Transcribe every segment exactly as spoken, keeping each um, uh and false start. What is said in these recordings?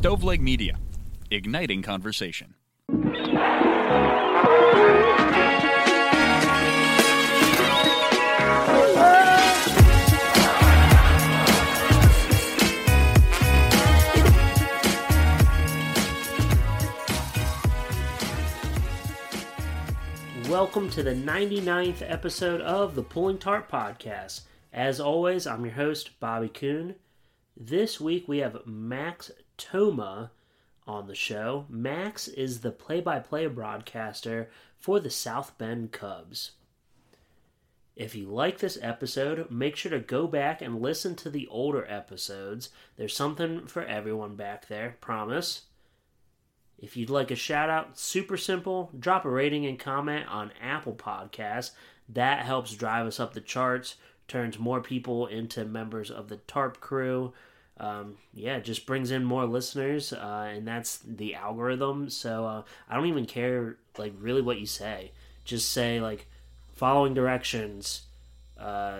Stoveleg Media, igniting conversation. Welcome to the ninety-ninth episode of the Pulling Tarp Podcast. As always, I'm your host, Bobby Kuhn. This week we have Max Thoma on the show. Max is the play-by-play broadcaster for the South Bend Cubs. If you like this episode, make sure to go back and listen to the older episodes. There's something for everyone back there, promise. If you'd like a shout-out, super simple, drop a rating and comment on Apple Podcasts. That helps drive us up the charts, turns more people into members of the Tarp crew. Um, yeah, just brings in more listeners, uh, and that's the algorithm. So uh, I don't even care, like, really what you say. Just say, like, following directions, uh,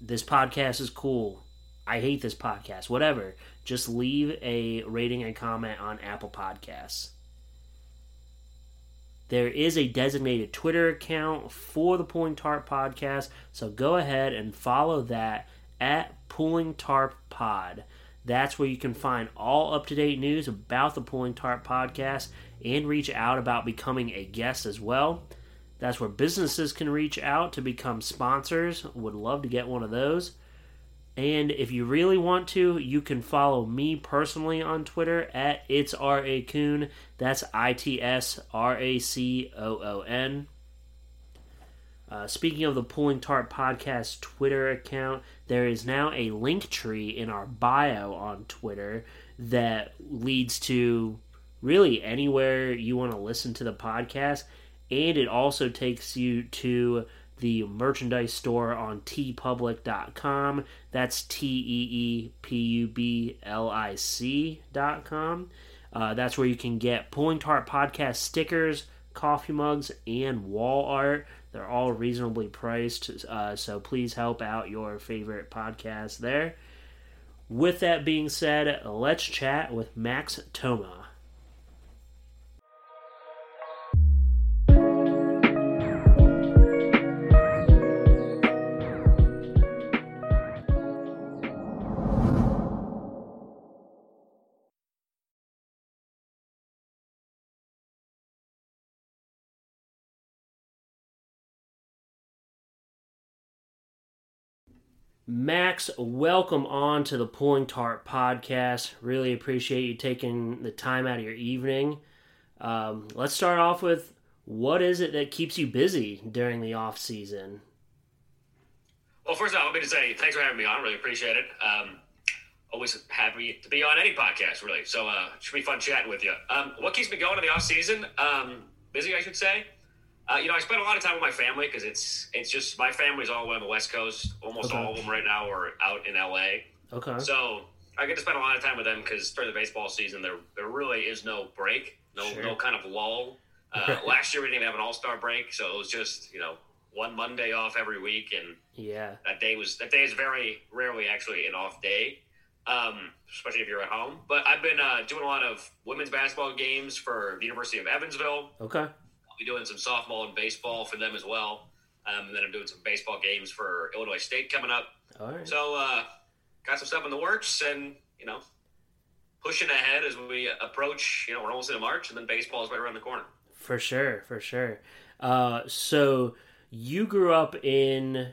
this podcast is cool, I hate this podcast, whatever. Just leave a rating and comment on Apple Podcasts. There is a designated Twitter account for the Pulling Tarp Podcast, so go ahead and follow that at Pulling Tarp Pod. That's where you can find all up-to-date news about the Pulling Tarp Podcast and reach out about becoming a guest as well. That's where businesses can reach out to become sponsors. Would love to get one of those. And if you really want to, you can follow me personally on Twitter at itsracoon. That's I T S R A C O O N. Uh, speaking of the Pulling Tarp Podcast Twitter account, there is now a link tree in our bio on Twitter that leads to really anywhere you want to listen to the podcast. And it also takes you to the merchandise store on tee public dot com. That's T E E P U B L I C dot com. Uh, that's where you can get Pulling Tarp Podcast stickers, coffee mugs, and wall art. They're all reasonably priced, uh, so please help out your favorite podcast there. With that being said, let's chat with Max Thoma. Max, welcome on to the Pulling Tarp Podcast. Really appreciate you taking the time out of your evening. Um, let's start off with, what is it that keeps you busy during the off season? Well, first off, let me just say thanks for having me on. I really appreciate it. Um, always happy to be on any podcast, really. So uh, it should be fun chatting with you. Um, what keeps me going in the off season? Um, busy, I should say. Uh, you know, I spend a lot of time with my family because it's it's just my family's all on the West Coast. Almost okay. All of them right now are out in L A. Okay. So I get to spend a lot of time with them because for the baseball season, there there really is no break, no sure. no kind of lull. Uh, last year we didn't even have an All-Star break, so it was just you know one Monday off every week, and yeah, that day was that day is very rarely actually an off day, um, especially if you're at home. But I've been uh, doing a lot of women's basketball games for the University of Evansville. Okay. Doing some softball and baseball for them as well, um, and then I'm doing some baseball games for Illinois State coming up. All right. So uh, got some stuff in the works, and you know, pushing ahead as we approach. You know, we're almost into March, and then baseball is right around the corner. For sure, for sure. Uh, so you grew up in,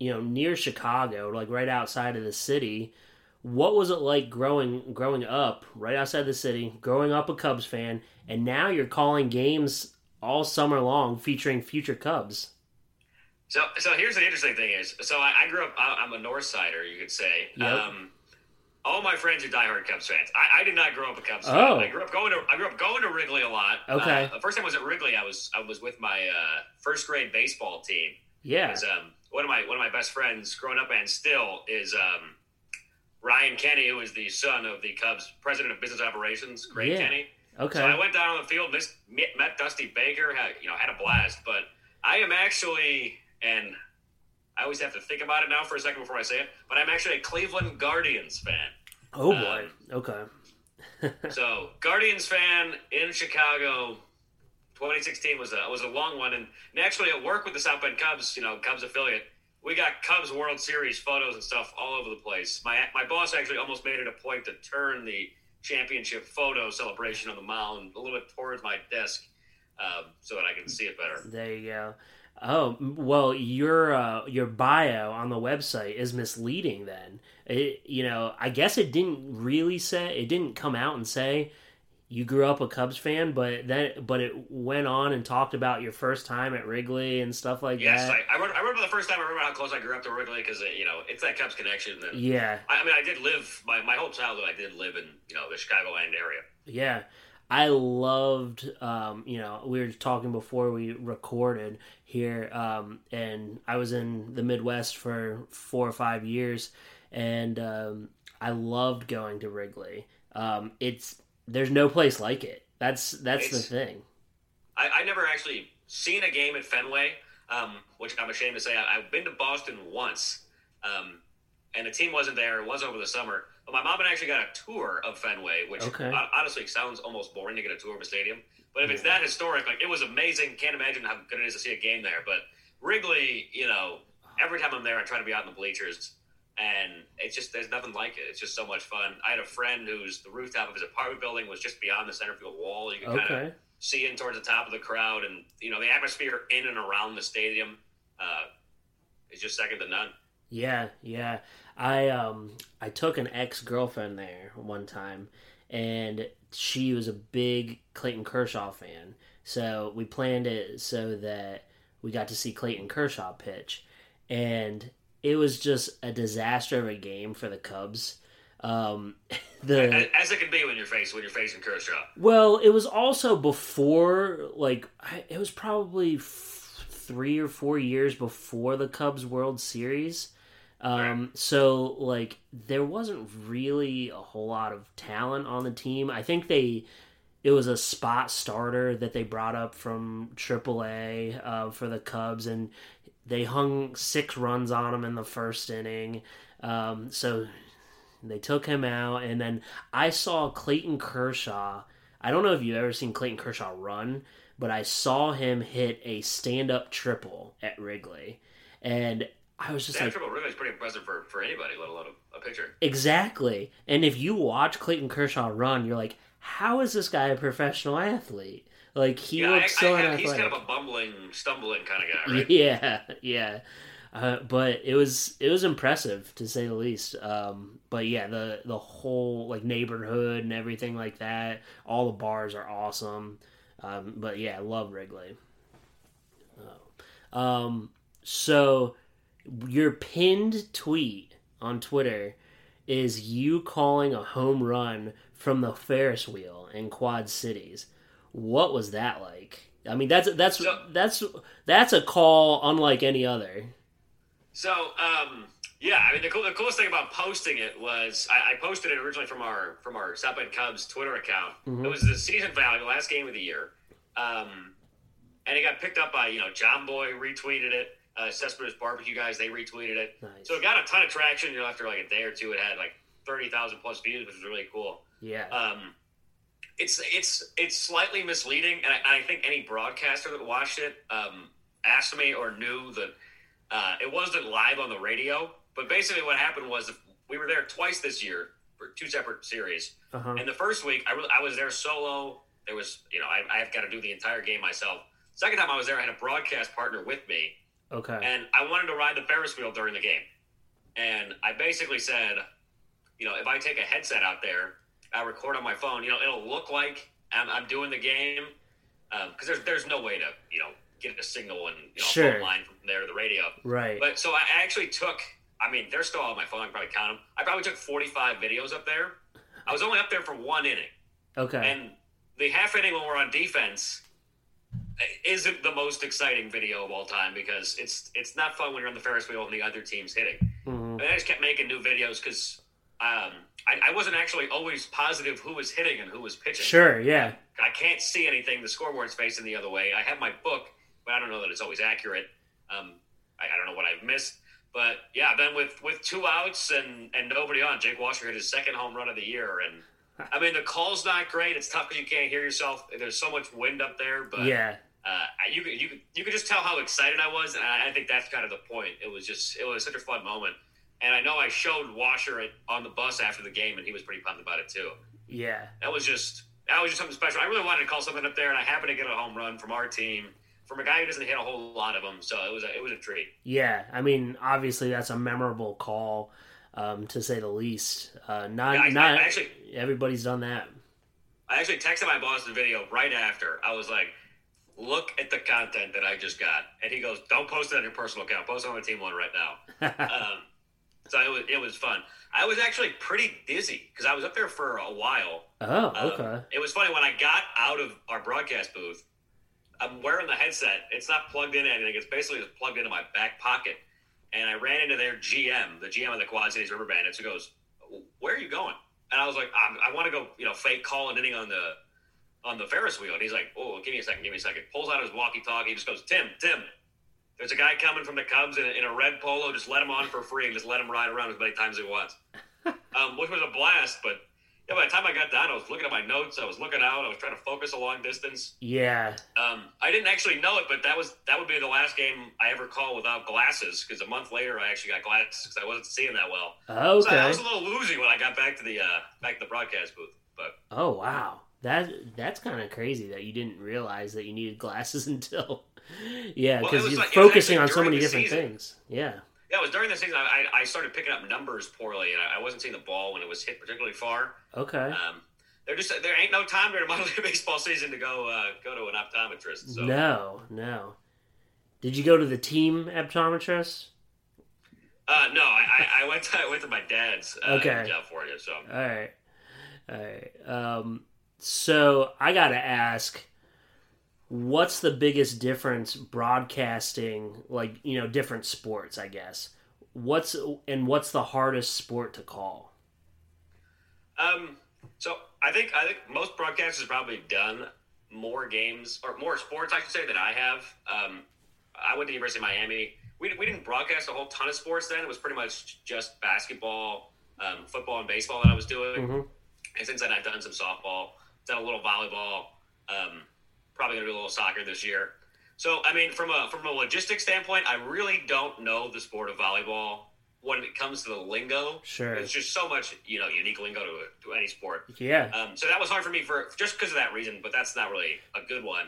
you know, near Chicago, like right outside of the city. What was it like growing growing up right outside the city, growing up a Cubs fan, and now you're calling games all summer long featuring future Cubs? So so here's the interesting thing is, so I, I grew up, I, I'm a Northsider, you could say. Yep. Um, all my friends are diehard Cubs fans. I, I did not grow up a Cubs fan. Oh. I grew up going to I grew up going to Wrigley a lot. Okay. Uh, the first time I was at Wrigley, I was I was with my uh, first grade baseball team. Yeah. Because um, one of my one of my best friends growing up and still is um, Ryan Kenny, who is the son of the Cubs president of business operations, Greg yeah. Kenny. Okay. So I went down on the field, missed, met Dusty Baker, had, you know, had a blast. But I am actually, and I always have to think about it now for a second before I say it, but I'm actually a Cleveland Guardians fan. Oh, boy. Um, okay. So, Guardians fan in Chicago, twenty sixteen was a was a long one. And naturally, at work with the South Bend Cubs, you know, Cubs affiliate, we got Cubs World Series photos and stuff all over the place. My my boss actually almost made it a point to turn the championship photo celebration on the mound a little bit towards my desk, um, so that I can see it better. There you go. Oh, well, your uh, your bio on the website is misleading then. It, you know, I guess it didn't really say, it didn't come out and say you grew up a Cubs fan, but that, but it went on and talked about your first time at Wrigley and stuff like yes, that. Yes, I, I remember the first time. I remember how close I grew up to Wrigley because, you know, it's that Cubs connection. That, yeah. I, I mean, I did live, my, my whole childhood, I did live in, you know, the Chicagoland area. Yeah. I loved, um, you know, we were talking before we recorded here, um, and I was in the Midwest for four or five years, and um, I loved going to Wrigley. Um, it's there's no place like it. That's that's it's, the thing. I, I never actually seen a game at Fenway, um, which I'm ashamed to say. I, I've been to Boston once, um, and the team wasn't there. It was over the summer. But my mom and I actually got a tour of Fenway, which okay. honestly sounds almost boring to get a tour of a stadium. But if it's that historic, like, it was amazing. Can't imagine how good it is to see a game there. But Wrigley, you know, every time I'm there, I try to be out in the bleachers. And it's just, there's nothing like it. It's just so much fun. I had a friend who's, the rooftop of his apartment building was just beyond the center field wall. You can okay. kind of see in towards the top of the crowd. And, you know, the atmosphere in and around the stadium uh, is just second to none. Yeah, yeah. I um I took an ex-girlfriend there one time, and she was a big Clayton Kershaw fan. So we planned it so that we got to see Clayton Kershaw pitch, and it was just a disaster of a game for the Cubs. Um, the as it can be when you're facing when you're facing Kershaw. Well, it was also before, like, it was probably f- three or four years before the Cubs World Series. Um, so, like, there wasn't really a whole lot of talent on the team. I think they, it was a spot starter that they brought up from triple A uh, for the Cubs, and they hung six runs on him in the first inning. Um, so they took him out, and then I saw Clayton Kershaw. I don't know if you've ever seen Clayton Kershaw run, but I saw him hit a stand-up triple at Wrigley, and I was just that like... triple really is pretty impressive for, for anybody, let alone a, a pitcher. Exactly. And if you watch Clayton Kershaw run, you're like, how is this guy a professional athlete? Like, he yeah, looks I, so I, unathletic. He's kind of a bumbling, stumbling kind of guy, right? Yeah, yeah. Uh, but it was it was impressive, to say the least. Um, but yeah, the, the whole, like, neighborhood and everything like that, all the bars are awesome. Um, but yeah, I love Wrigley. Oh. Um, so... Your pinned tweet on Twitter is you calling a home run from the Ferris wheel in Quad Cities. What was that like? I mean, that's that's so, that's that's a call unlike any other. So, um, yeah, I mean, the, cool, the coolest thing about posting it was I, I posted it originally from our from our South Bend Cubs Twitter account. Mm-hmm. It was the season finale, the last game of the year, um, and it got picked up by, you know, John Boy retweeted it. Uh, Cespedes Barbecue Guys, they retweeted it. Nice. So it got a ton of traction. You know, after like a day or two, it had like thirty thousand plus views, which was really cool. Yeah. Um, it's it's it's slightly misleading, and I, I think any broadcaster that watched it um, asked me or knew that uh, it wasn't live on the radio. But basically what happened was we were there twice this year for two separate series. Uh-huh. And the first week, I, re- I was there solo. There was, you know, I, I've got to do the entire game myself. Second time I was there, I had a broadcast partner with me. Okay. And I wanted to ride the Ferris wheel during the game. And I basically said, you know, if I take a headset out there, I record on my phone, you know, it'll look like I'm, I'm doing the game. Because um, there's there's no way to, you know, get a signal and, you know, sure. phone line from there to the radio. Right. But so I actually took, I mean, they're still on my phone. I can probably count them. I probably took forty-five videos up there. I was only up there for one inning. Okay. And the half inning when we're on defense isn't the most exciting video of all time because it's it's not fun when you're on the Ferris wheel and the other team's hitting. Mm-hmm. And I just kept making new videos because um, I, I wasn't actually always positive who was hitting and who was pitching. Sure, yeah. I can't see anything. The scoreboard's facing the other way. I have my book, but I don't know that it's always accurate. Um, I, I don't know what I've missed. But, yeah, then with, with two outs and, and nobody on, Jake Washer hit his second home run of the year, and I mean, the call's not great. It's tough because you can't hear yourself. There's so much wind up there, but yeah, uh, you could you could you could just tell how excited I was, and I, I think that's kind of the point. It was just it was such a fun moment, and I know I showed Washer on the bus after the game, and he was pretty pumped about it too. Yeah, that was just that was just something special. I really wanted to call something up there, and I happened to get a home run from our team. From a guy who doesn't hit a whole lot of them, so it was a, it was a treat. Yeah, I mean, obviously that's a memorable call, um, to say the least. Uh, not yeah, I, not I actually, everybody's done that. I actually texted my boss the video right after. I was like, "Look at the content that I just got," and he goes, "Don't post it on your personal account. Post it on the team one right now." um, so it was it was fun. I was actually pretty dizzy because I was up there for a while. Oh, okay. Um, it was funny when I got out of our broadcast booth. I'm wearing the headset. It's not plugged in anything. It's basically just plugged into my back pocket. And I ran into their G M, the G M of the Quad Cities River Bandits, who goes, "Where are you going?" And I was like, I'm, I want to go, you know, fake call an inning on the on the Ferris wheel. And he's like, "Oh, give me a second, give me a second." Pulls out his walkie-talkie. He just goes, "Tim, Tim, there's a guy coming from the Cubs in a, in a red polo. Just let him on for free and just let him ride around as many times as he wants," um, which was a blast, but... Yeah, by the time I got down, I was looking at my notes. I was looking out. I was trying to focus a long distance. Yeah. Um, I didn't actually know it, but that was that would be the last game I ever call without glasses, because a month later I actually got glasses because I wasn't seeing that well. Oh, okay. So I was a little woozy when I got back to the uh, back to the broadcast booth. But oh wow, that that's kind of crazy that you didn't realize that you needed glasses until yeah, because well, you're like, focusing on so many different season. things. Yeah. Yeah, it was during the season. I, I started picking up numbers poorly, and I wasn't seeing the ball when it was hit particularly far. Okay. Um, there just there ain't no time during minor league baseball season to go uh, go to an optometrist. So. No, no. Did you go to the team optometrist? Uh, no, I, I went to I went to my dad's. Uh, okay. In California. So. All right. All right. Um, so I gotta ask. What's the biggest difference broadcasting, like, you know, different sports, I guess? What's and what's the hardest sport to call? Um, so I think I think most broadcasters have probably done more games or more sports, I should say, than I have. Um, I went to the University of Miami. We we didn't broadcast a whole ton of sports then. It was pretty much just basketball, um, football, and baseball that I was doing. Mm-hmm. And since then, I've done some softball, done a little volleyball. Um, Probably gonna do a little soccer this year. So, I mean, from a from a logistics standpoint, I really don't know the sport of volleyball when it comes to the lingo. Sure, it's just so much, you know, unique lingo to, to any sport. Yeah. Um, so that was hard for me for just because of that reason, but that's not really a good one.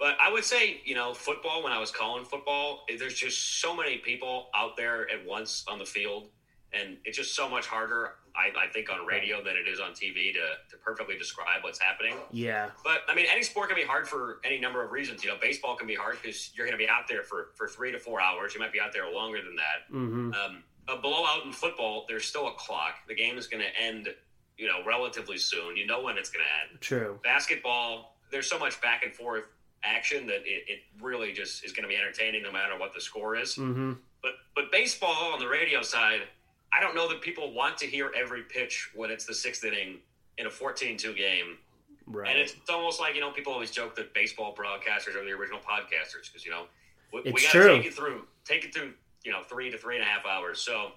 But I would say, you know, football. When I was calling football, there's just so many people out there at once on the field, and it's just so much harder. I, I think on radio than it is on T V to, to perfectly describe what's happening. Yeah. But I mean, any sport can be hard for any number of reasons. You know, baseball can be hard because you're going to be out there for, for three to four hours. You might be out there longer than that. Mm-hmm. Um, a blowout in football, there's still a clock. The game is going to end, you know, relatively soon. You know when it's going to end. True. Basketball, there's so much back and forth action that it, it really just is going to be entertaining no matter what the score is. Mm-hmm. But but baseball on the radio side, I don't know that people want to hear every pitch when it's the sixth inning in a fourteen two game. Right. And it's almost like, you know, people always joke that baseball broadcasters are the original podcasters because, you know, we, we got to take it through, take it through, you know, three to three and a half hours. So,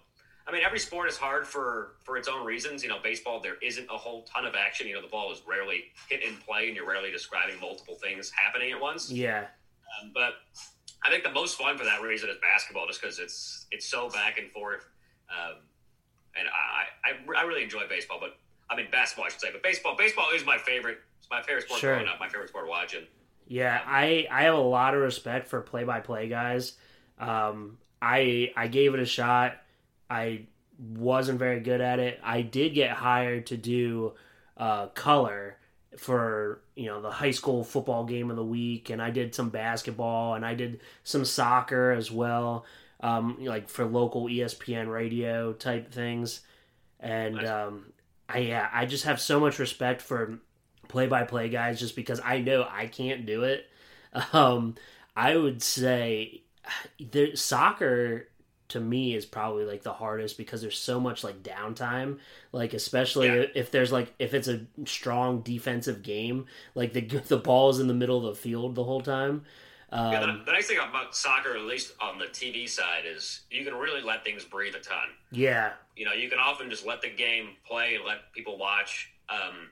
I mean, every sport is hard for, for its own reasons. You know, baseball, there isn't a whole ton of action. You know, the ball is rarely hit in play and you're rarely describing multiple things happening at once. Yeah. Um, but I think the most fun for that reason is basketball just because it's, it's so back and forth. Um, and I, I, I really enjoy baseball, but I mean, basketball, I should say, but baseball, baseball is my favorite. It's my favorite sport sure. growing up, my favorite sport watching. Yeah. Um, I, I have a lot of respect for play by play guys. Um, I, I gave it a shot. I wasn't very good at it. I did get hired to do, uh, color for, you know, the high school football game of the week. And I did some basketball and I did some soccer as well. Um, like for local E S P N radio type things. And nice. um, I yeah, I just have so much respect for play-by-play guys just because I know I can't do it. Um, I would say the, soccer to me is probably like the hardest because there's so much like downtime, like especially yeah. if there's like if it's a strong defensive game, like the the ball is in the middle of the field the whole time. Um, yeah, the, the nice thing about soccer, at least on the T V side, is you can really let things breathe a ton. Yeah. You know, you can often just let the game play and let people watch. Um,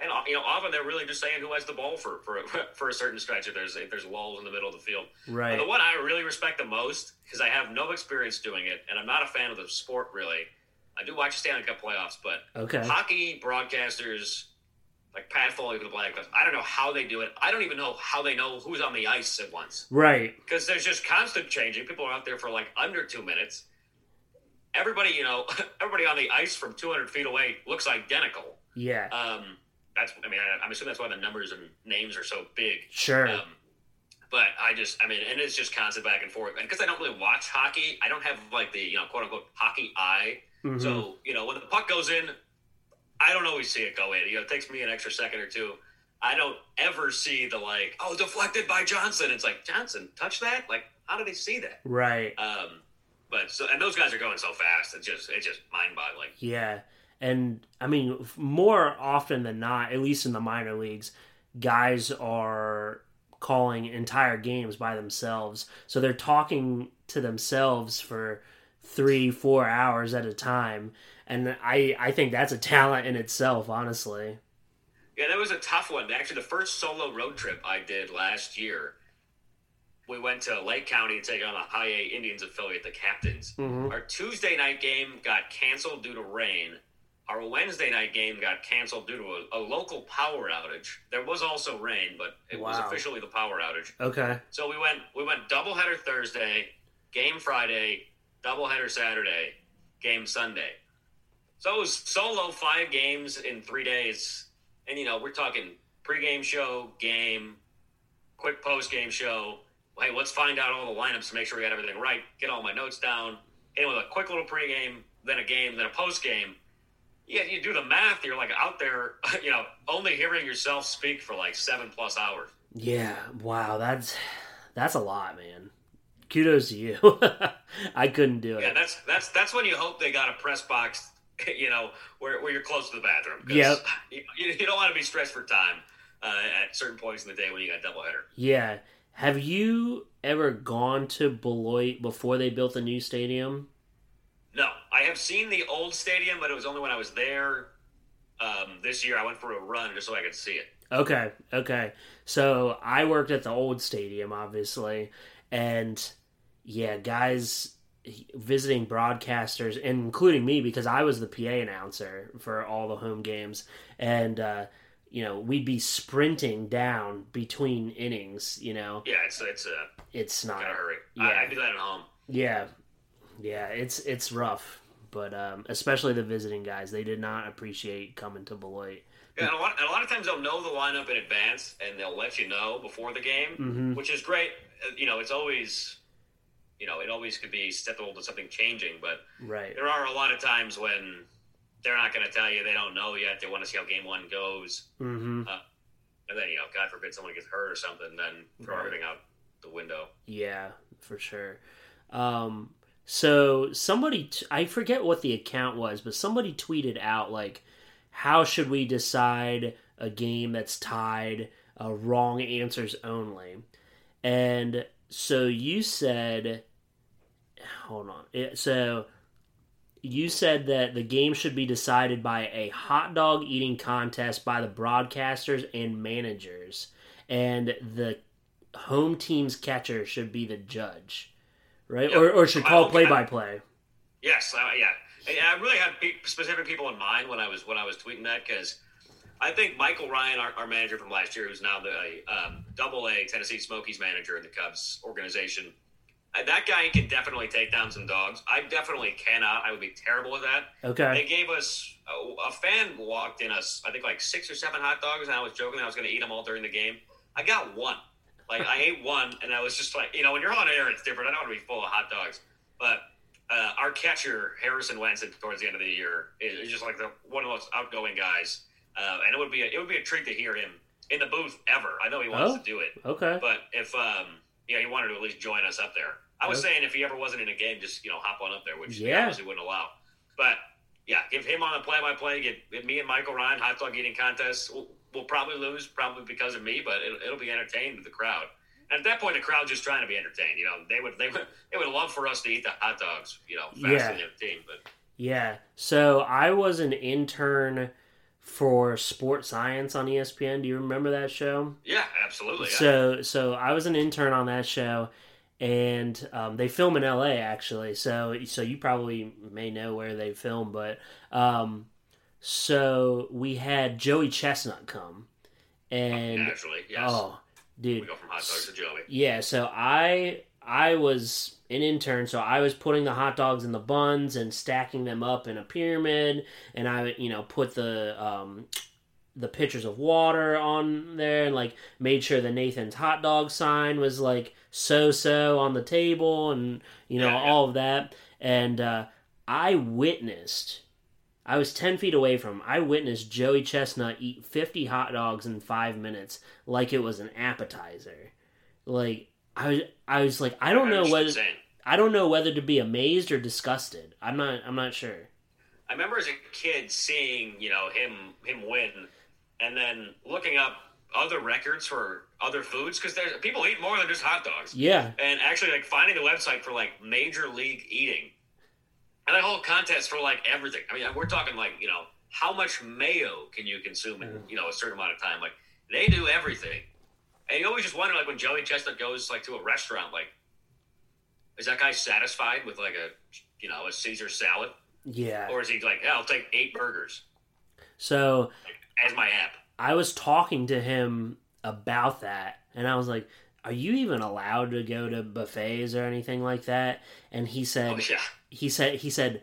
and, you know, often they're really just saying who has the ball for for a, for a certain stretch if there's, if there's lulls in the middle of the field. Right. But the one I really respect the most, because I have no experience doing it, and I'm not a fan of the sport, really. I do watch Stanley Cup playoffs, but okay. hockey broadcasters like Pat Foley for the Blackhawks, I don't know how they do it. I don't even know how they know who's on the ice at once. Right. Because there's just constant changing. People are out there for like under two minutes. Everybody, you know, everybody on the ice from two hundred feet away looks identical. Yeah. Um, that's, I mean, I, I'm assuming that's why the numbers and names are so big. Sure. Um, but I just, I mean, and it's just constant back and forth. And because I don't really watch hockey, I don't have like the, you know, quote unquote hockey eye. Mm-hmm. So, you know, when the puck goes in, I don't always see it go in. You know, it takes me an extra second or two. I don't ever see the, like, oh, deflected by Johnson. It's like, Johnson, touch that? Like, how did he see that? Right. Um, but so, and those guys are going so fast. It's just, it's just mind-boggling. Yeah. And, I mean, more often than not, at least in the minor leagues, guys are calling entire games by themselves. So they're talking to themselves for three, four hours at a time. And I, I think that's a talent in itself, honestly. Yeah, that was a tough one. Actually, the first solo road trip I did last year, we went to Lake County to take on a high A Indians affiliate, the Captains. Mm-hmm. Our Tuesday night game got canceled due to rain. Our Wednesday night game got canceled due to a, a local power outage. There was also rain, but it wow. was officially the power outage. Okay. So we went we went doubleheader Thursday, game Friday, doubleheader Saturday, game Sunday. So it was solo five games in three days. And, you know, we're talking pregame show, game, quick postgame show. Hey, let's find out all the lineups to make sure we got everything right, get all my notes down. Anyway, a quick little pregame, then a game, then a postgame. Yeah, you do the math, you're, like, out there, you know, only hearing yourself speak for, like, seven-plus hours. Yeah, wow, that's that's a lot, man. Kudos to you. I couldn't do it. Yeah, that's that's that's when you hope they got a press box, you know, where, where you're close to the bathroom. Yeah. You, you don't want to be stressed for time uh, at certain points in the day when you got a doubleheader. Yeah. Have you ever gone to Beloit before they built the new stadium? No. I have seen the old stadium, but it was only when I was there um, this year. I went for a run just so I could see it. Okay. Okay. So I worked at the old stadium, obviously. And, yeah, guys visiting broadcasters, including me, because I was the P A announcer for all the home games, and uh, you know, we'd be sprinting down between innings. You know, yeah, it's it's uh, it's not gotta hurry. Yeah, I, I do that at home. Yeah, yeah, it's it's rough, but um, especially the visiting guys, they did not appreciate coming to Beloit. Yeah, and a, lot, and a lot of times they'll know the lineup in advance, and they'll let you know before the game, mm-hmm. which is great. You know, it's always, you know, it always could be susceptible to something changing, but right. there are a lot of times when they're not going to tell you, they don't know yet, they want to see how game one goes. Mm-hmm. Uh, and then, you know, God forbid someone gets hurt or something, then throw right. everything out the window. Yeah, for sure. Um, so somebody, t- I forget what the account was, but somebody tweeted out, like, how should we decide a game that's tied, uh, wrong answers only? And so you said, hold on, so you said that the game should be decided by a hot dog eating contest by the broadcasters and managers, and the home team's catcher should be the judge, right? Yep. Or, or should call play-by-play. Yes, uh, yeah. And I really had specific people in mind when I was when I was tweeting that, because I think Michael Ryan, our, our manager from last year, who's now the um, Double A Tennessee Smokies manager in the Cubs organization, that guy can definitely take down some dogs. I definitely cannot. I would be terrible at that. Okay. They gave us a, a fan walked in us, I think, like six or seven hot dogs, and I was joking that I was going to eat them all during the game. I got one. Like, I ate one, and I was just like, you know, when you're on air, it's different. I don't want to be full of hot dogs, but. Uh, our catcher, Harrison Wenson, towards the end of the year, is just like the, one of the most outgoing guys, uh, and it would be a, it would be a treat to hear him in the booth ever. I know he wants oh, to do it, okay. But if um, you know, he wanted to at least join us up there, I was okay. saying if he ever wasn't in a game, just you know hop on up there, which yeah. obviously wouldn't allow. But yeah, give him on a play-by-play. Get, get me and Michael Ryan hot dog eating contest. We'll, we'll probably lose, probably because of me, but it, it'll be entertained to the crowd. At that point, the crowd's just trying to be entertained. You know, they would they would they would love for us to eat the hot dogs. You know, faster yeah. than the team. But yeah, so I was an intern for Sports Science on E S P N. Do you remember that show? Yeah, absolutely. Yeah. So so I was an intern on that show, and um, they film in L A, actually. So so you probably may know where they film, but um, so we had Joey Chestnut come. And naturally, yes. Oh, dude. We go from hot dogs to Joey. Yeah, so I I was an intern, so I was putting the hot dogs in the buns and stacking them up in a pyramid, and I, you know, put the um, the pitchers of water on there, and like made sure the Nathan's hot dog sign was like so-so on the table, and you know yeah, yeah. all of that. And uh, I witnessed. I was ten feet away from him. I witnessed Joey Chestnut eat fifty hot dogs in five minutes, like it was an appetizer. Like I was, I was like, I don't know whether I don't know whether to be amazed or disgusted. I'm not, I'm not sure. I remember as a kid seeing, you know, him, him win, and then looking up other records for other foods, because there's people eat more than just hot dogs. Yeah, and actually like finding the website for like Major League Eating. And that whole contest for, like, everything. I mean, we're talking, like, you know, how much mayo can you consume in, you know, a certain amount of time? Like, they do everything. And you always just wonder, like, when Joey Chestnut goes, like, to a restaurant, like, is that guy satisfied with, like, a, you know, a Caesar salad? Yeah. Or is he like, yeah, I'll take eight burgers. So. Like, as my app. I was talking to him about that, and I was like, are you even allowed to go to buffets or anything like that? And he said. Oh, yeah. He said, he said,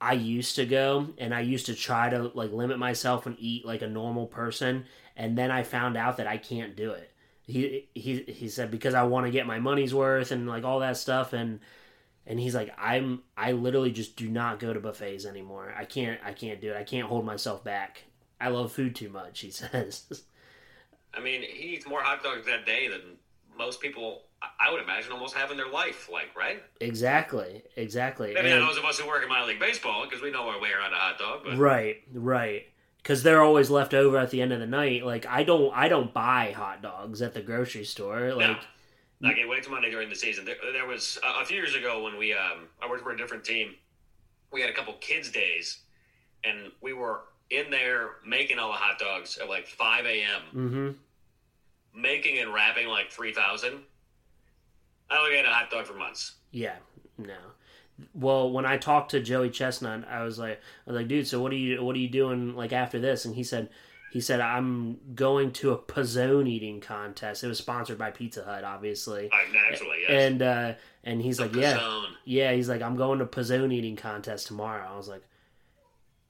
I used to go, and I used to try to, like, limit myself and eat like a normal person, and then I found out that I can't do it. He he he said, because I want to get my money's worth and, like, all that stuff, and and he's like, I'm I literally just do not go to buffets anymore. I can't I can't do it. I can't hold myself back. I love food too much, he says. I mean, he eats more hot dogs that day than most people, I would imagine, almost having their life, like, right? Exactly, exactly. Maybe and, not those of us who work in minor league baseball, because we know our way around a hot dog. But. Right, right. Because they're always left over at the end of the night. Like, I don't I don't buy hot dogs at the grocery store. Like, no. Like, it went to Monday during the season. There, there was, uh, a few years ago when we, um, I worked for a different team, we had a couple kids' days, and we were in there making all the hot dogs at, like, five a.m., mm-hmm. making and wrapping, like, three thousand. I don't get a hot dog for months. Yeah, no. Well, when I talked to Joey Chestnut, I was like, I was like, dude, so what are you, what are you doing, like, after this? And he said, he said, I'm going to a Pizzone eating contest. It was sponsored by Pizza Hut, obviously. Uh, naturally, yes. And uh, and he's the like, Pizzone. yeah, yeah. He's like, I'm going to Pizzone eating contest tomorrow. I was like,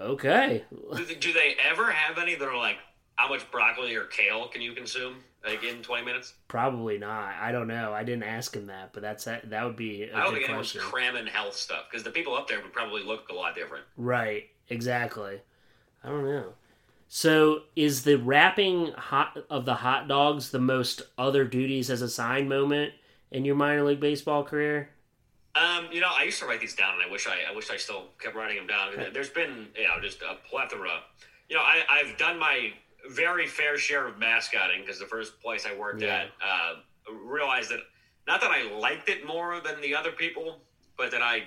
okay. Do they, do they ever have any that are like, how much broccoli or kale can you consume? Like in twenty minutes? Probably not. I don't know. I didn't ask him that, but that's that. That would be. A I don't think anyone's cramming health stuff because the people up there would probably look a lot different. Right. Exactly. I don't know. So, is the wrapping hot of the hot dogs the most other duties as assigned moment in your minor league baseball career? Um, you know, I used to write these down, and I wish I, I wish I still kept writing them down. There's been, you know, just a plethora. You know, I, I've done my very fair share of mascotting because the first place I worked yeah. at uh, realized that not that I liked it more than the other people, but that I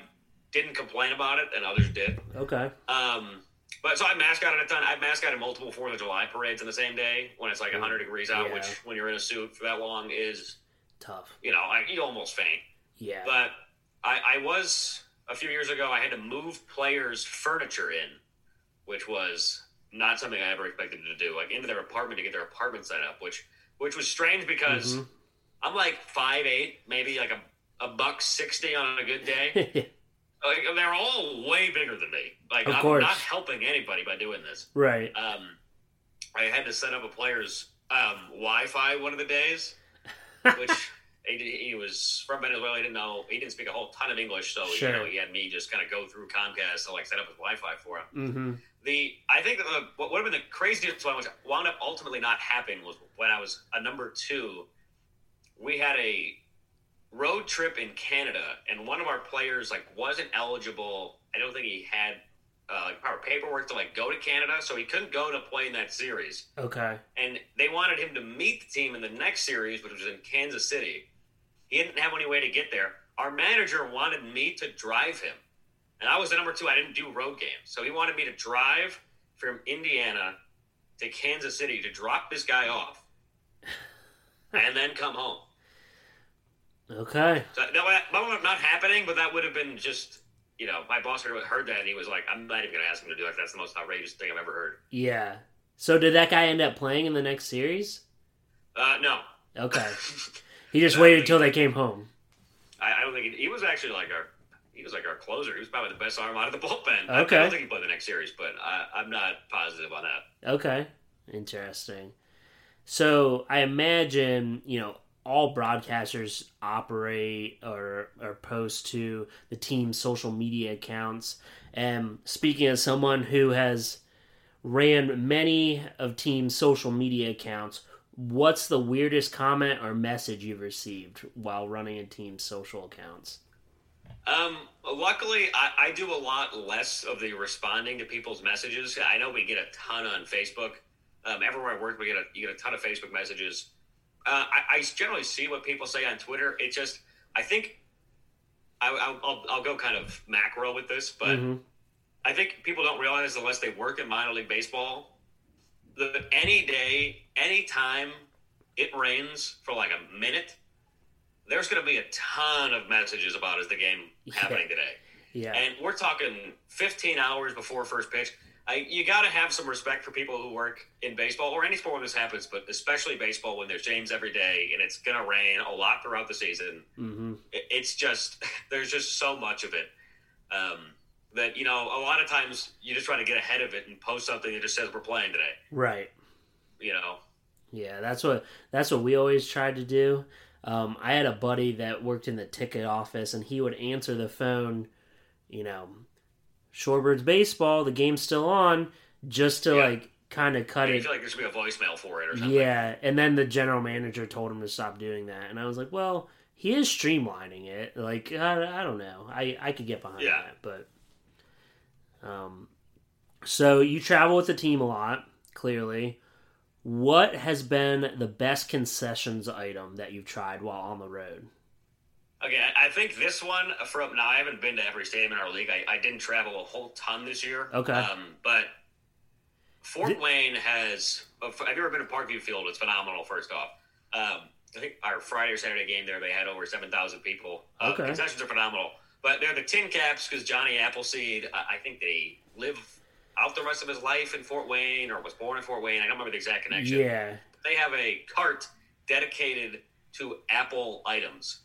didn't complain about it and others did. Okay. Um, but so I mascotted a ton. I mascotted multiple Fourth of July parades on the same day when it's like one hundred degrees out, yeah. which when you're in a suit for that long is tough. You know, I, you almost faint. Yeah. But I, I was a few years ago. I had to move players' furniture in, which was not something I ever expected to do, like into their apartment to get their apartment set up, which which was strange because mm-hmm. I'm like five eight, maybe like a, a buck sixty on a good day. Like, they're all way bigger than me. Like, of I'm course. Not helping anybody by doing this. Right. Um, I had to set up a player's um, Wi-Fi one of the days, which he, he was from Venezuela. He didn't know, he didn't speak a whole ton of English, so sure. you know, he had me just kind of go through Comcast and like set up his Wi-Fi for him. Mm-hmm. The I think that the, what would have been the craziest one, which wound up ultimately not happening, was when I was a number two. We had a road trip in Canada, and one of our players like wasn't eligible. I don't think he had uh, like proper paperwork to like go to Canada, so he couldn't go to play in that series. Okay. And they wanted him to meet the team in the next series, which was in Kansas City. He didn't have any way to get there. Our manager wanted me to drive him. And I was the number two. I didn't do road games. So he wanted me to drive from Indiana to Kansas City to drop this guy off and then come home. Okay. So that would have not happening, but that would have been just, you know, my boss heard that and he was like, I'm not even going to ask him to do that. That's the most outrageous thing I've ever heard. Yeah. So did that guy end up playing in the next series? Uh, no. Okay. He just waited until they came home. I, I don't think he, he was actually like our he was like our closer. He was probably the best arm out of the bullpen. Okay. I don't think he played the next series, but I, I'm not positive on that. Okay. Interesting. So I imagine, you know, all broadcasters operate or are post to the team's social media accounts. And speaking as someone who has ran many of team's social media accounts, what's the weirdest comment or message you've received while running a team's social accounts? Um, luckily, I, I do a lot less of the responding to people's messages. I know we get a ton on Facebook. Um, everywhere I work, we get a, you get a ton of Facebook messages. Uh, I, I generally see what people say on Twitter. It just, I think, I, I'll, I'll, I'll go kind of macro with this, but mm-hmm. I think people don't realize unless they work in minor league baseball that any day, any time it rains for like a minute, there's going to be a ton of messages about is the game yeah. happening today. Yeah, and we're talking fifteen hours before first pitch. I, you got to have some respect for people who work in baseball or any sport when this happens, but especially baseball when there's games every day and it's going to rain a lot throughout the season. Mm-hmm. It, it's just, there's just so much of it um, that, you know, a lot of times you just try to get ahead of it and post something that just says we're playing today. Right. You know? Yeah, that's what, that's what we always tried to do. Um, I had a buddy that worked in the ticket office and he would answer the phone, you know, Shorebirds baseball, the game's still on, just to, yeah. like, kind of cut yeah, it. I feel like there should be a voicemail for it or something. Yeah, and then the general manager told him to stop doing that. And I was like, well, he is streamlining it. Like, I, I don't know. I, I could get behind yeah. that. But um, so you travel with the team a lot, clearly. What has been the best concessions item that you've tried while on the road? Okay, I think this one from now. I haven't been to every stadium in our league. I, I didn't travel a whole ton this year. Okay, um, but Fort Did... Wayne has. Have you ever been to Parkview Field? It's phenomenal. First off, um, I think our Friday or Saturday game there, they had over seven thousand people. Uh, okay, concessions are phenomenal, but they're the Tin Caps because Johnny Appleseed. I, I think they live out the rest of his life in Fort Wayne or was born in Fort Wayne. I don't remember the exact connection. Yeah, but they have a cart dedicated to Apple items.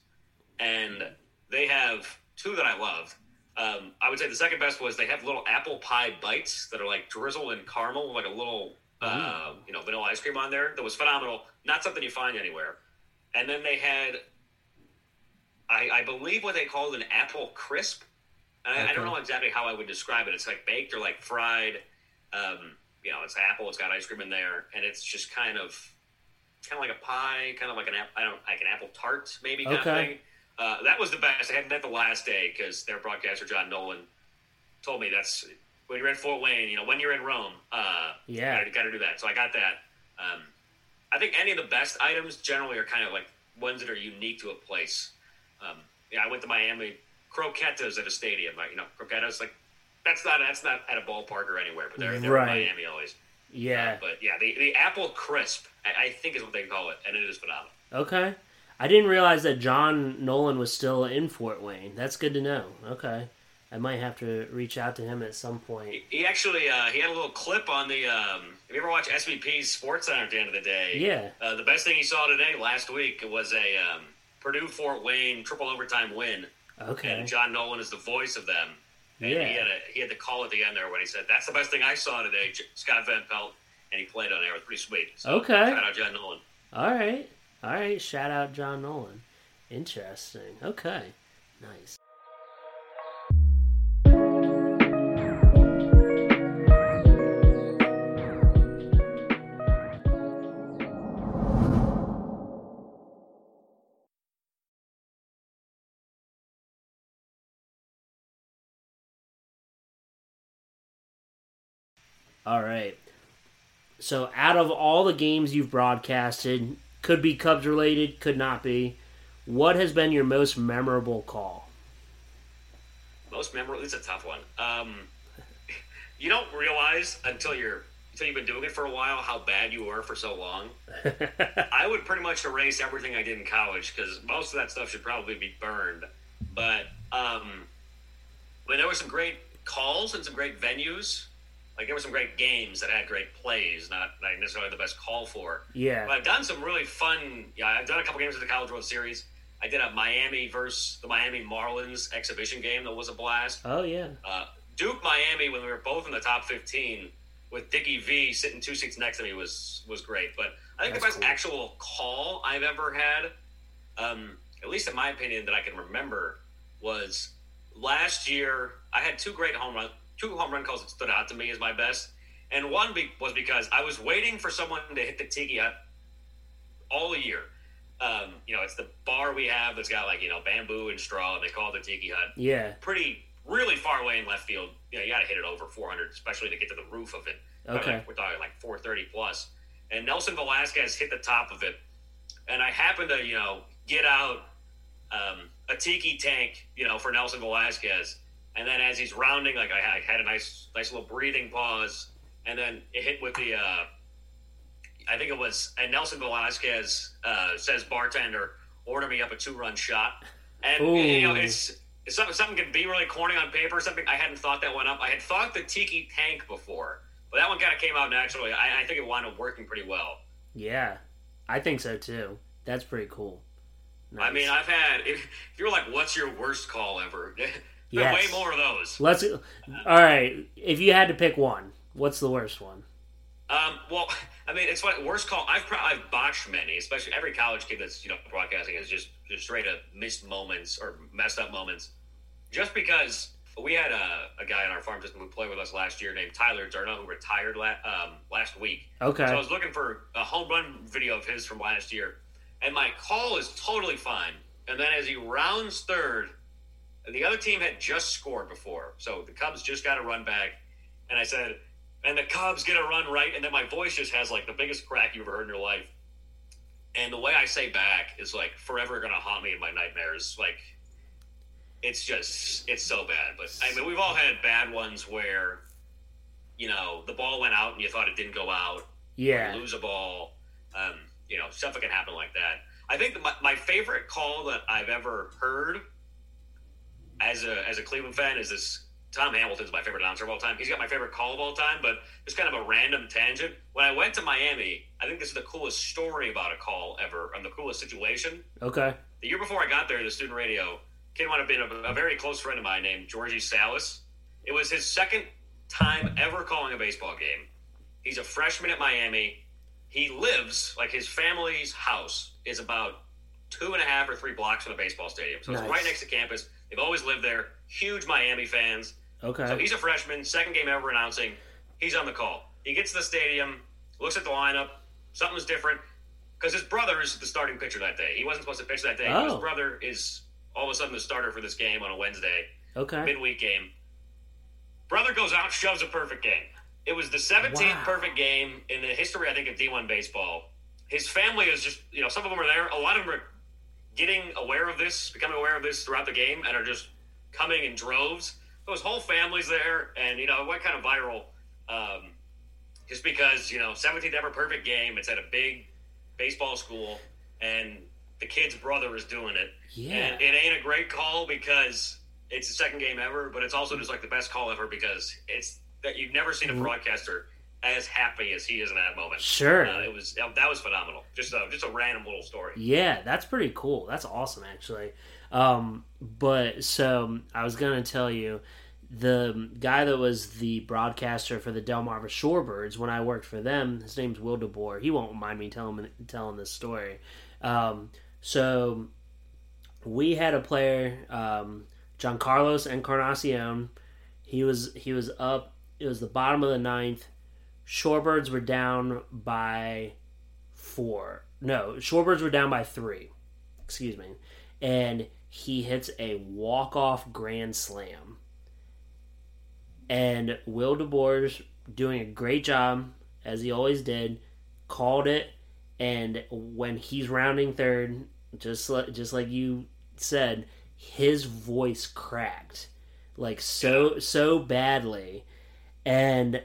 And they have two that I love. Um, I would say the second best was they have little apple pie bites that are like drizzled in caramel, like a little, uh, you know, vanilla ice cream on there. That was phenomenal. Not something you find anywhere. And then they had, I, I believe what they called an apple crisp. And okay. I, I don't know exactly how I would describe it. It's like baked or like fried. Um, you know, it's apple. It's got ice cream in there. And it's just kind of, kind of like a pie, kind of like an, I don't, like an apple tart maybe kind okay. of thing. Uh, that was the best. I had met the last day because their broadcaster, John Nolan, told me that's when you're in Fort Wayne, you know, when you're in Rome, uh, yeah. you got to do that. So I got that. Um, I think any of the best items generally are kind of like ones that are unique to a place. Um, yeah, I went to Miami, croquetas at a stadium, like, you know, croquetas, like that's not, that's not at a ballpark or anywhere, but they're, they're right. in Miami always. Yeah. Uh, but yeah, the, the apple crisp, I, I think is what they call it. And it is phenomenal. Okay. I didn't realize that John Nolan was still in Fort Wayne. That's good to know. Okay. I might have to reach out to him at some point. He actually, uh, he had a little clip on the, um, have you ever watched S V P's Sports Center at the end of the day? Yeah. Uh, the best thing he saw today, last week, was a um, Purdue-Fort Wayne triple overtime win. Okay. And John Nolan is the voice of them. And yeah. He had, a, he had the call at the end there when he said, that's the best thing I saw today, Scott Van Pelt, and he played on air. It was pretty sweet. So, okay. Shout out John Nolan. All right. All right, shout out John Nolan. Interesting. Okay, nice. All right. So out of all the games you've broadcasted, could be Cubs related, could not be. What has been your most memorable call? Most memorable? It's a tough one. Um, you don't realize until you're until you've been doing it for a while how bad you were for so long. I would pretty much erase everything I did in college because most of that stuff should probably be burned. But um, but there were some great calls and some great venues. Like there were some great games that had great plays, not, not necessarily the best call for. Yeah. But I've done some really fun. Yeah, I've done a couple games of the College World Series. I did a Miami versus the Miami Marlins exhibition game that was a blast. Oh, yeah. Uh, Duke, Miami, when we were both in the top fifteen with Dickie V sitting two seats next to me was was great. But I think That's the best cool. actual call I've ever had, um, at least in my opinion, that I can remember, was last year I had two great home runs. Two home run calls that stood out to me as my best. And one be- was because I was waiting for someone to hit the tiki hut all year. Um, you know, it's the bar we have that's got, like, you know, bamboo and straw, and they call it the tiki hut. Yeah. Pretty, really far away in left field. You know, you got to hit it over four hundred, especially to get to the roof of it. Okay. Like, we're talking like four thirty plus. And Nelson Velasquez hit the top of it. And I happened to, you know, get out um, a tiki tank, you know, for Nelson Velasquez. And then as he's rounding, like I had a nice, nice little breathing pause, and then it hit with the, uh, I think it was, and Nelson Velasquez uh, says, "Bartender, order me up a two-run shot." And Ooh. you know, it's, it's something, something can be really corny on paper. Something I hadn't thought that one up. I had thought the tiki tank before, but that one kind of came out naturally. I, I think it wound up working pretty well. Yeah, I think so too. That's pretty cool. Nice. I mean, I've had. If, if you're like, "What's your worst call ever?" Yes. Way more of those. Let's. All right. If you had to pick one, what's the worst one? Um. Well, I mean, it's what worst call. I've I've botched many, especially every college kid that's you know broadcasting is just just straight up missed moments or messed up moments. Just because we had a, a guy in our farm system who played with us last year named Tyler Durna who retired la, um, last week. Okay. So I was looking for a home run video of his from last year, and my call is totally fine. And then as he rounds third. And the other team had just scored before, so the Cubs just got a run back, and I said, and the Cubs get a run right, and then my voice just has, like, the biggest crack you've ever heard in your life, and the way I say back is, like, forever gonna haunt me in my nightmares, like, it's just, it's so bad, but, I mean, we've all had bad ones where, you know, the ball went out and you thought it didn't go out, yeah, lose a ball, um, you know, stuff that can happen like that. I think my, my favorite call that I've ever heard As a as a Cleveland fan, is this Tom Hamilton's my favorite announcer of all time. He's got my favorite call of all time, but it's kind of a random tangent. When I went to Miami, I think this is the coolest story about a call ever, and the coolest situation. Okay. The year before I got there, the student radio kid wound up being a, a very close friend of mine named Georgie Salas. It was his second time ever calling a baseball game. He's a freshman at Miami. He lives like his family's house is about two and a half or three blocks from the baseball stadium, so nice. It's right next to campus. They've always lived there. Huge Miami fans. Okay. So he's a freshman, second game ever announcing. He's on the call. He gets to the stadium, looks at the lineup. Something's different because his brother is the starting pitcher that day. He wasn't supposed to pitch that day. Oh. His brother is all of a sudden the starter for this game on a Wednesday. Okay. Midweek game. Brother goes out, shoves a perfect game. It was the seventeenth wow. perfect game in the history, I think, of D one baseball. His family is just, you know, some of them are there. A lot of them are getting aware of this, becoming aware of this throughout the game, and are just coming in droves. Those whole families there, and, you know, it went kind of viral. Um, just because, you know, seventeenth ever perfect game, it's at a big baseball school, and the kid's brother is doing it. Yeah. And it ain't a great call because it's the second game ever, but it's also just, like, the best call ever because it's that you've never seen a broadcaster as happy as he is in that moment. Sure. Uh, it was that was phenomenal. Just a, just a random little story. Yeah, that's pretty cool. That's awesome, actually. Um, but so I was going to tell you, the guy that was the broadcaster for the Delmarva Shorebirds, when I worked for them, his name's Will DeBoer. He won't mind me telling telling this story. Um, so we had a player, um, Giancarlos Encarnacion. He was, he was up. It was the bottom of the ninth. Shorebirds were down by four. No, Shorebirds were down by three. Excuse me. And he hits a walk-off grand slam. And Will DeBoer's doing a great job, as he always did, called it. And when he's rounding third, just like, just like you said, his voice cracked. Like, so so badly. And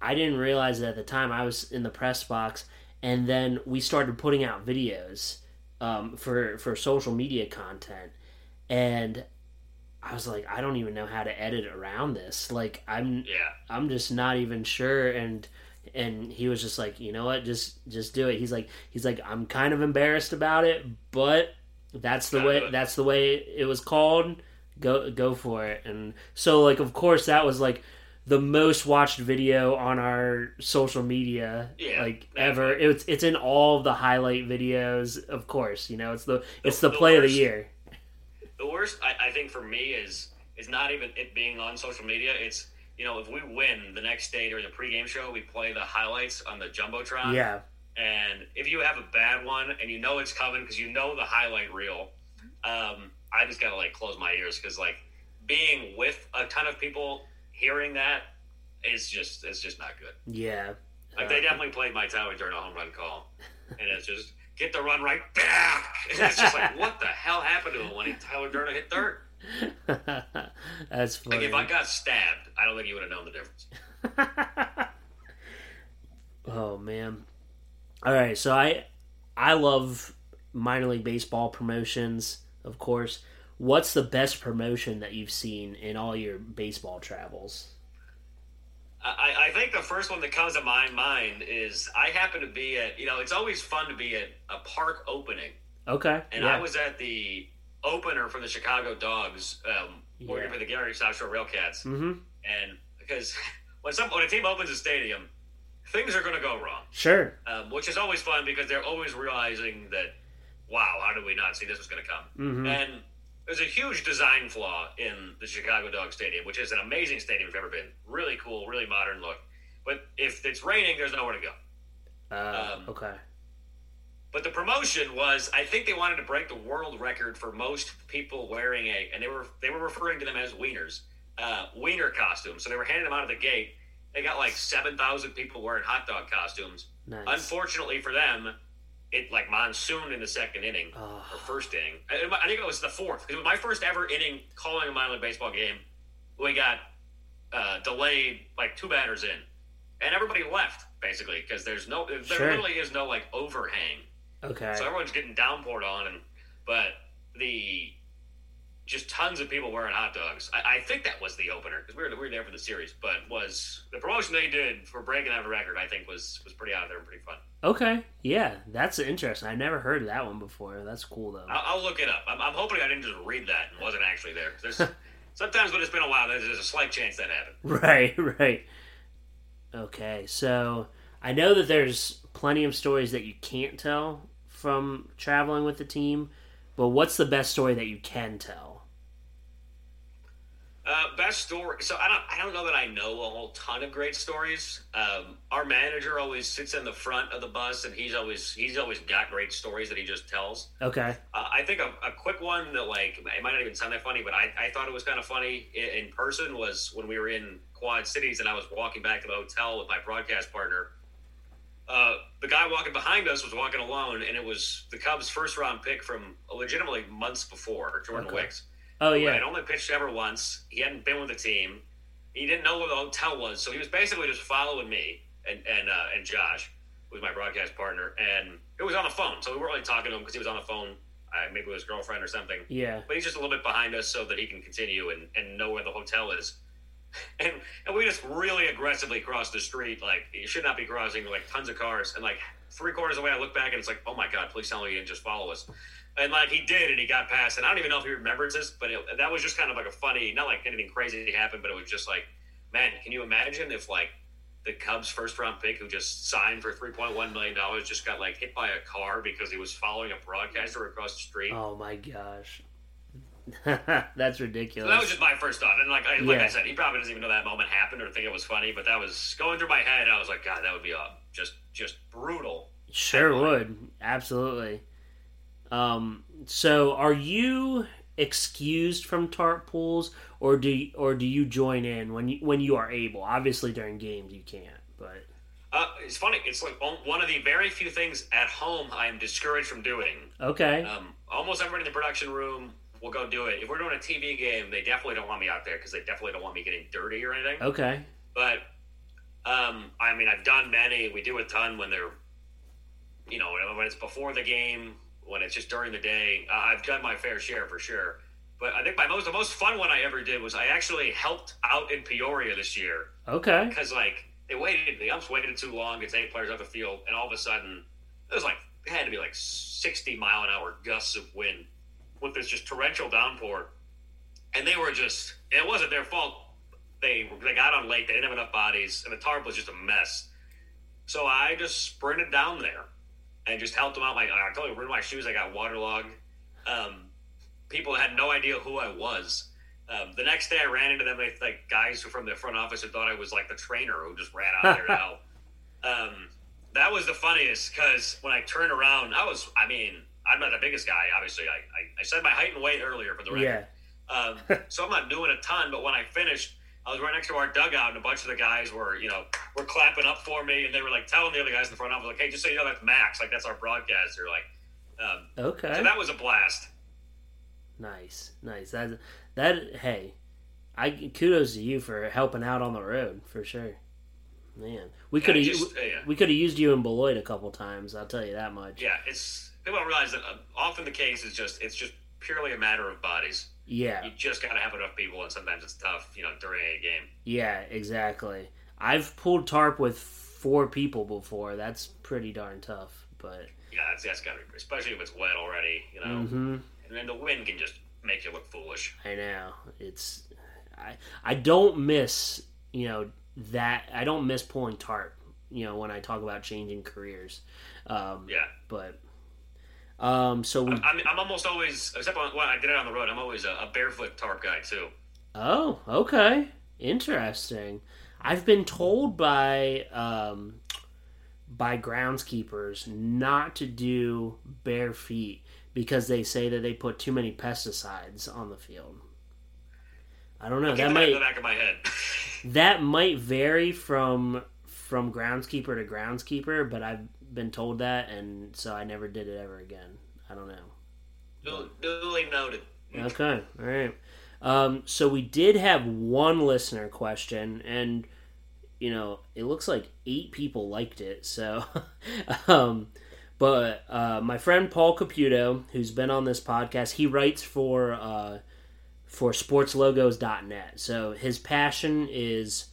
I didn't realize it at the time. I was in the press box, and then we started putting out videos um, for, for social media content. And I was like, I don't even know how to edit around this. Like, I'm yeah. I'm just not even sure. And and he was just like, you know what, just just do it. He's like he's like, I'm kind of embarrassed about it, but that's the way that's the way it was called. Go go for it. And so, like, of course that was like the most watched video on our social media yeah, like ever. It's it's in all of the highlight videos, of course, you know, it's the it's the, the play the worst, of the year. The worst I, I think for me is is not even it being on social media, it's, you know, if we win the next day during the pregame show, we play the highlights on the Jumbotron. Yeah. And if you have a bad one and you know it's coming because you know the highlight reel, um, I just got to, like, close my ears because, like, being with a ton of people hearing that is just it's just not good. Yeah. Like, uh, they definitely played my tower during a home run call. And it's just, get the run right back. And it's just like, what the hell happened to him when he, Tyler Durden hit third? That's funny. Like, if I got stabbed, I don't think you would have known the difference. Oh, man. All right, so I I love minor league baseball promotions, of course. What's the best promotion that you've seen in all your baseball travels? I, I think the first one that comes to my mind is I happen to be at, you know, it's always fun to be at a park opening. Okay. And yeah. I was at the opener for the Chicago Dogs, um, yeah. working for the Gary South Shore Railcats. Mm-hmm. And because when, some, when a team opens a stadium, things are going to go wrong. Sure. Um, which is always fun because they're always realizing that, wow, how did we not see this was going to come? Mm-hmm. And there's a huge design flaw in the Chicago Dogs Stadium, which is an amazing stadium if you've ever been. Really cool, really modern look. But if it's raining, there's nowhere to go. Uh, um, okay. But the promotion was, I think they wanted to break the world record for most people wearing a, and they were they were referring to them as wieners, uh, wiener costumes. So they were handing them out at the gate. They got like seven thousand people wearing hot dog costumes. Nice. Unfortunately for them, it like monsooned in the second inning, oh. or first inning. I, I think it was the fourth. It was my first ever inning calling a minor league baseball game. We got uh, delayed like two batters in. And everybody left, basically, because there's no, there sure. really is no like overhang. Okay. So everyone's getting downpoured on, and but the just tons of people wearing hot dogs. I, I think that was the opener because we were we were there for the series. But was the promotion they did for breaking that record? I think was was pretty out there and pretty fun. Okay, yeah, that's interesting. I never heard of that one before. That's cool though. I'll, I'll look it up. I'm, I'm hoping I didn't just read that and wasn't actually there. There's sometimes when it's been a while, there's, there's a slight chance that happened. Right, right. Okay, so I know that there's plenty of stories that you can't tell from traveling with the team, but what's the best story that you can tell? Uh, best story. So I don't, I don't know that I know a whole ton of great stories. Um, our manager always sits in the front of the bus, and he's always, he's always got great stories that he just tells. Okay. Uh, I think a, a quick one that, like, it might not even sound that funny, but I, I thought it was kind of funny in, in person was when we were in Quad Cities and I was walking back to the hotel with my broadcast partner. Uh, the guy walking behind us was walking alone, and it was the Cubs' first round pick from legitimately months before, Jordan okay. Wicks. Oh, yeah. He had only pitched ever once. He hadn't been with the team. He didn't know where the hotel was, so he was basically just following me and and, uh, and Josh, who was my broadcast partner. And it was on the phone, so we weren't really talking to him because he was on the phone, uh, maybe with his girlfriend or something. Yeah. But he's just a little bit behind us so that he can continue and, and know where the hotel is. And and we just really aggressively crossed the street. Like, you should not be crossing, like, tons of cars. And, like, three quarters of the way, I look back, and it's like, oh, my God, please tell me you didn't just follow us. And, like, he did, and he got past. And I don't even know if he remembers this, but it, that was just kind of, like, a funny, not like anything crazy happened, but it was just like, man, can you imagine if, like, the Cubs' first-round pick who just signed for three point one million dollars just got, like, hit by a car because he was following a broadcaster across the street? Oh, my gosh. That's ridiculous. So that was just my first thought, and like I, like yeah. I said, he probably doesn't even know that moment happened or think it was funny. But that was going through my head. I was like, God, that would be uh, just just brutal. Sure would, absolutely. Um, so, are you excused from tarp pools, or do you, or do you join in when you, when you are able? Obviously, during games you can't, but. Uh, it's funny. It's like one of the very few things at home I am discouraged from doing. Okay. Um, almost everybody in the production room we'll go do it. If we're doing a T V game, they definitely don't want me out there because they definitely don't want me getting dirty or anything. Okay. But, um, I mean, I've done many. We do a ton when they're, you know, when it's before the game, when it's just during the day. Uh, I've done my fair share for sure. But I think my most the most fun one I ever did was I actually helped out in Peoria this year. Okay. Because, like, they waited, the umps waited too long to take players off the field, and all of a sudden, it was like, it had to be like sixty mile an hour gusts of wind with this just torrential downpour. And they were just, it wasn't their fault. They they got on late, they didn't have enough bodies, and the tarp was just a mess. So I just sprinted down there and just helped them out. My, I totally ruined my shoes, I got waterlogged. Um, People had no idea who I was. Um, the next day I ran into them, like guys who from the front office who thought I was like the trainer who just ran out there to help. Um, that was the funniest because when I turned around, I was, I mean, I'm not the biggest guy, obviously. I, I, I said my height and weight earlier for the record. Yeah. um, so I'm not doing a ton, but when I finished, I was right next to our dugout and a bunch of the guys were, you know, were clapping up for me and they were like telling the other guys in the front office, like, hey, just so you know, that's Max. Like, that's our broadcaster. Like, um, okay. So that was a blast. Nice, nice. That, that. Hey, I kudos to you for helping out on the road for sure. Man, we could have yeah, uh, yeah. we could have used you in Beloit a couple times. I'll tell you that much. Yeah, it's people don't realize that often the case is just it's just purely a matter of bodies. Yeah, you just gotta have enough people, and sometimes it's tough, you know, during a game. Yeah, exactly. I've pulled tarp with four people before. That's pretty darn tough, but yeah, that's, that's gotta be, especially if it's wet already. You know. Mm-hmm. And then the wind can just make you look foolish. I know. It's I I don't miss, you know, that I don't miss pulling tarp, you know, when I talk about changing careers. Um, yeah. But um so we, I'm I'm almost always except on, when I did it on the road, I'm always a, a barefoot tarp guy too. Oh, okay. Interesting. I've been told by um by groundskeepers not to do bare feet, because they say that they put too many pesticides on the field. I don't know. That might, the back of my head. That might vary from from groundskeeper to groundskeeper, but I've been told that, and so I never did it ever again. I don't know. Duly noted. Okay, all right. Um, so we did have one listener question, and you know, it looks like eight people liked it. So. um, But uh, my friend Paul Caputo, who's been on this podcast, he writes for uh, for sports logos dot net. So his passion is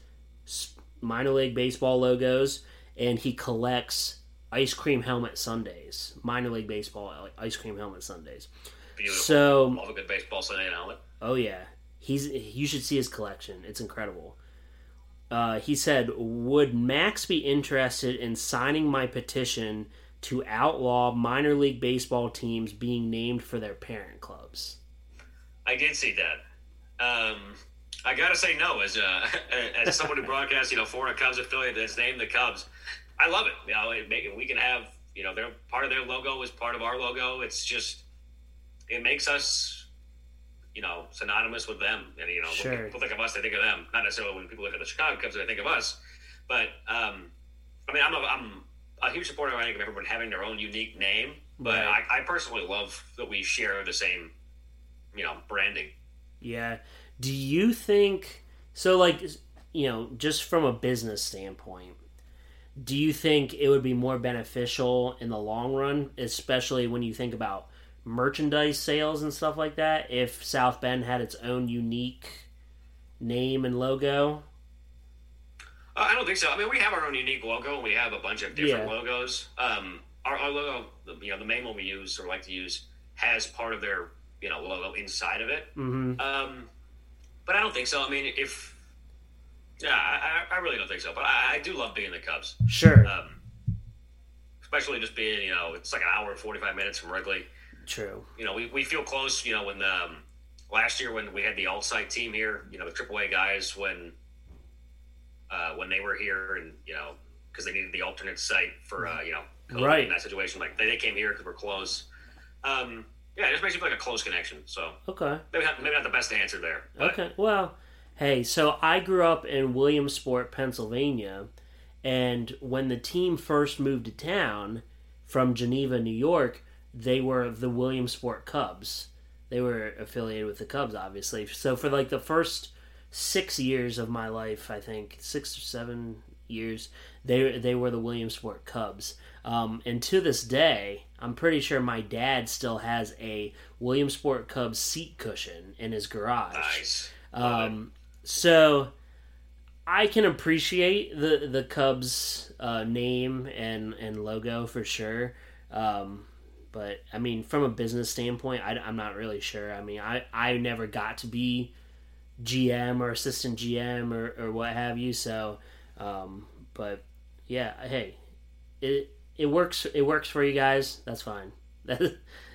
minor league baseball logos, and he collects ice cream helmet Sundays. Minor league baseball ice cream helmet Sundays. Beautiful. So, love a good baseball Sunday helmet. Oh, yeah. He's, you should see his collection. It's incredible. Uh, he said, would Max be interested in signing my petition to outlaw minor league baseball teams being named for their parent clubs? I did see that. Um, I gotta say no, as uh, as someone who broadcasts, you know, for a Cubs affiliate that's named the Cubs, I love it. You know, it make, we can have, you know, their part of their logo is part of our logo. It's just, it makes us, you know, synonymous with them. And, you know, sure. When people think of us, they think of them. Not necessarily when people look at the Chicago Cubs, they think of us. But, um, I mean, I'm a, I'm, a huge supporter, I think, of everyone having their own unique name, but right. I, I personally love that we share the same, you know, branding. Yeah. Do you think, so like, you know, just from a business standpoint, do you think it would be more beneficial in the long run, especially when you think about merchandise sales and stuff like that, if South Bend had its own unique name and logo? Uh, I don't think so. I mean, we have our own unique logo, and we have a bunch of different yeah. logos. Um, our, our logo, you know, the main one we use or like to use has part of their, you know, logo inside of it. Mm-hmm. Um, but I don't think so. I mean, if yeah, I, I really don't think so. But I, I do love being the Cubs. Sure. Um, especially just being, you know, it's like an hour and forty-five minutes from Wrigley. True. You know, we, we feel close. You know, when um, last year when we had the all-site team here, you know, the triple A guys when. Uh, when they were here and, you know, because they needed the alternate site for, uh, you know, COVID right. in that situation. Like, they, they came here because we're close. Um, yeah, it just makes you feel like a close connection. So, okay. Maybe not, maybe not the best answer there. But. Okay. Well, hey, so I grew up in Williamsport, Pennsylvania, and when the team first moved to town from Geneva, New York, they were the Williamsport Cubs. they were affiliated with the Cubs, obviously. So for like the first six years of my life, I think six or seven years, they they were the Williamsport Cubs. Um, and to this day, I'm pretty sure my dad still has a Williamsport Cubs seat cushion in his garage. Nice. Um, so I can appreciate the the Cubs uh, name and and logo for sure. Um, but I mean, from a business standpoint, I, I'm not really sure. I mean, I, I never got to be G M or assistant G M or, or what have you. So, um, but yeah, hey, it it works. It works for you guys. That's fine.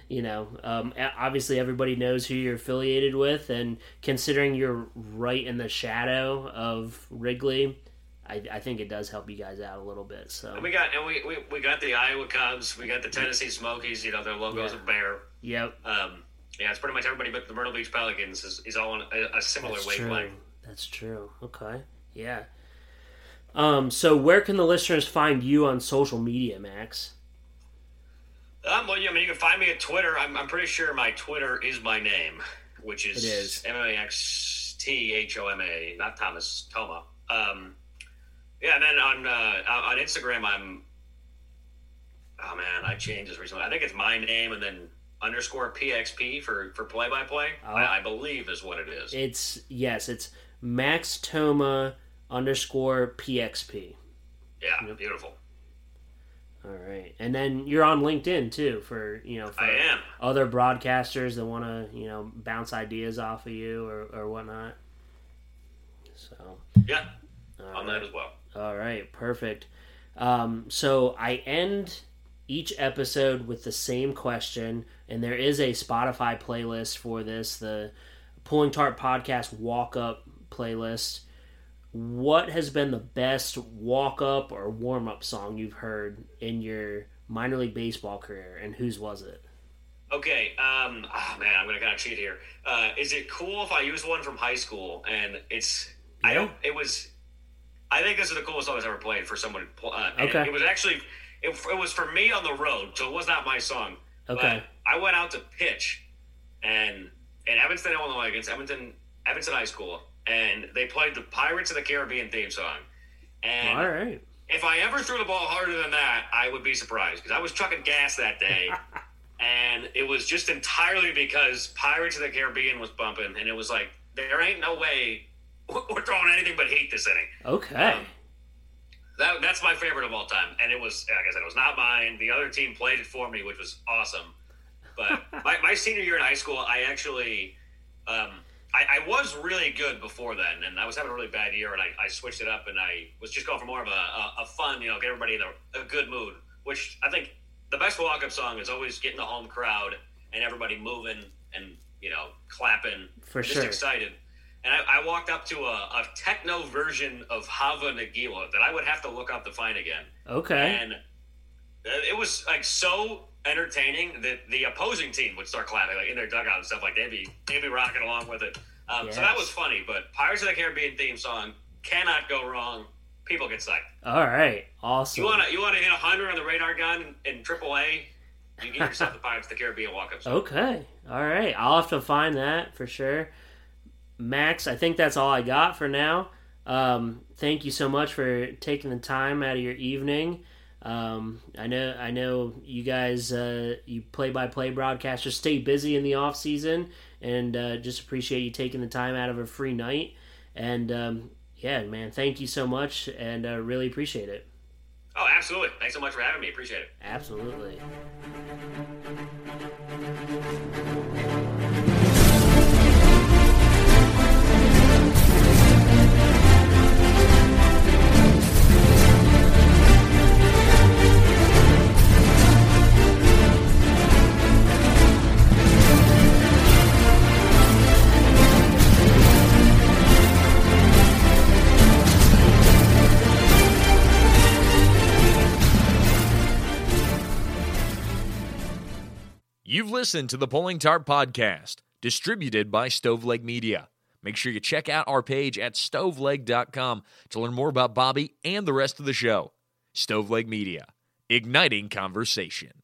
You know, um, obviously everybody knows who you're affiliated with, and considering you're right in the shadow of Wrigley, I, I think it does help you guys out a little bit. So and we got and we, we, we got the Iowa Cubs, we got the Tennessee Smokies. You know, their logo is yeah. a bear. Yep. Um, yeah, it's pretty much everybody, but the Myrtle Beach Pelicans is, is all on a, a similar That's wavelength. True. That's true. Okay. Yeah. Um. So where can the listeners find you on social media, Max? Um, well, I mean, you can find me at Twitter. I'm, I'm pretty sure my Twitter is my name, which is M A X T H O M A, not Thomas Thoma. Um, yeah, and then on uh, on Instagram, I'm oh man, I changed this recently. I think it's my name and then underscore P X P for for play by play. I believe is what it is. It's yes, it's Max Thoma underscore P X P. Yeah, yep. Beautiful. All right, and then you're on LinkedIn too for you know for I am. Other broadcasters that want to you know bounce ideas off of you or, or whatnot. So yeah, on that as well. All right, perfect. Um, so I end each episode with the same question, and there is a Spotify playlist for this, the Pulling Tarp Podcast Walk Up playlist. What has been the best walk-up or warm-up song you've heard in your minor league baseball career, and whose was it? Okay, um, oh man, I'm going to kind of cheat here. Uh, is it cool if I use one from high school? And it's, yeah. I don't, it was, I think this is the coolest song I've ever played for someone. Uh, okay. It was actually, it, it was for me on the road, so it was not my song. Okay. But I went out to pitch, and in Evanston, Illinois, against Evanston, Evanston High School, and they played the Pirates of the Caribbean theme song. And all right. If I ever threw the ball harder than that, I would be surprised because I was chucking gas that day. And it was just entirely because Pirates of the Caribbean was bumping. And it was like, there ain't no way we're throwing anything but heat this inning. Okay. Um, that That's my favorite of all time. And it was, like I said, it was not mine. The other team played it for me, which was awesome. But my, my senior year in high school, I actually um, – I, I was really good before then, and I was having a really bad year, and I, I switched it up, and I was just going for more of a, a, a fun, you know, get everybody in a, a good mood, which I think the best walk-up song is always getting the home crowd and everybody moving and, you know, clapping. For just sure. Just excited. And I, I walked up to a, a techno version of Hava Nagila that I would have to look up to find again. Okay. And it was, like, so entertaining that the opposing team would start clapping like in their dugout and stuff like they'd be they'd be rocking along with it. Um, yes. So that was funny. But Pirates of the Caribbean theme song cannot go wrong. People get psyched. All right, awesome. You wanna you wanna hit a hundred on the radar gun in triple A? You get yourself the Pirates of the Caribbean walk up. Okay, all right. I'll have to find that for sure. Max, I think that's all I got for now. Um, thank you so much for taking the time out of your evening. Um, I know, I know you guys, uh, you play-by-play broadcasters stay busy in the off season, and uh, just appreciate you taking the time out of a free night. And um, yeah, man, thank you so much, and uh, really appreciate it. Oh, absolutely! Thanks so much for having me. Appreciate it. Absolutely. You've listened to the Pulling Tarp Podcast, distributed by Stoveleg Media. Make sure you check out our page at stoveleg dot com to learn more about Bobby and the rest of the show. Stoveleg Media, igniting conversation.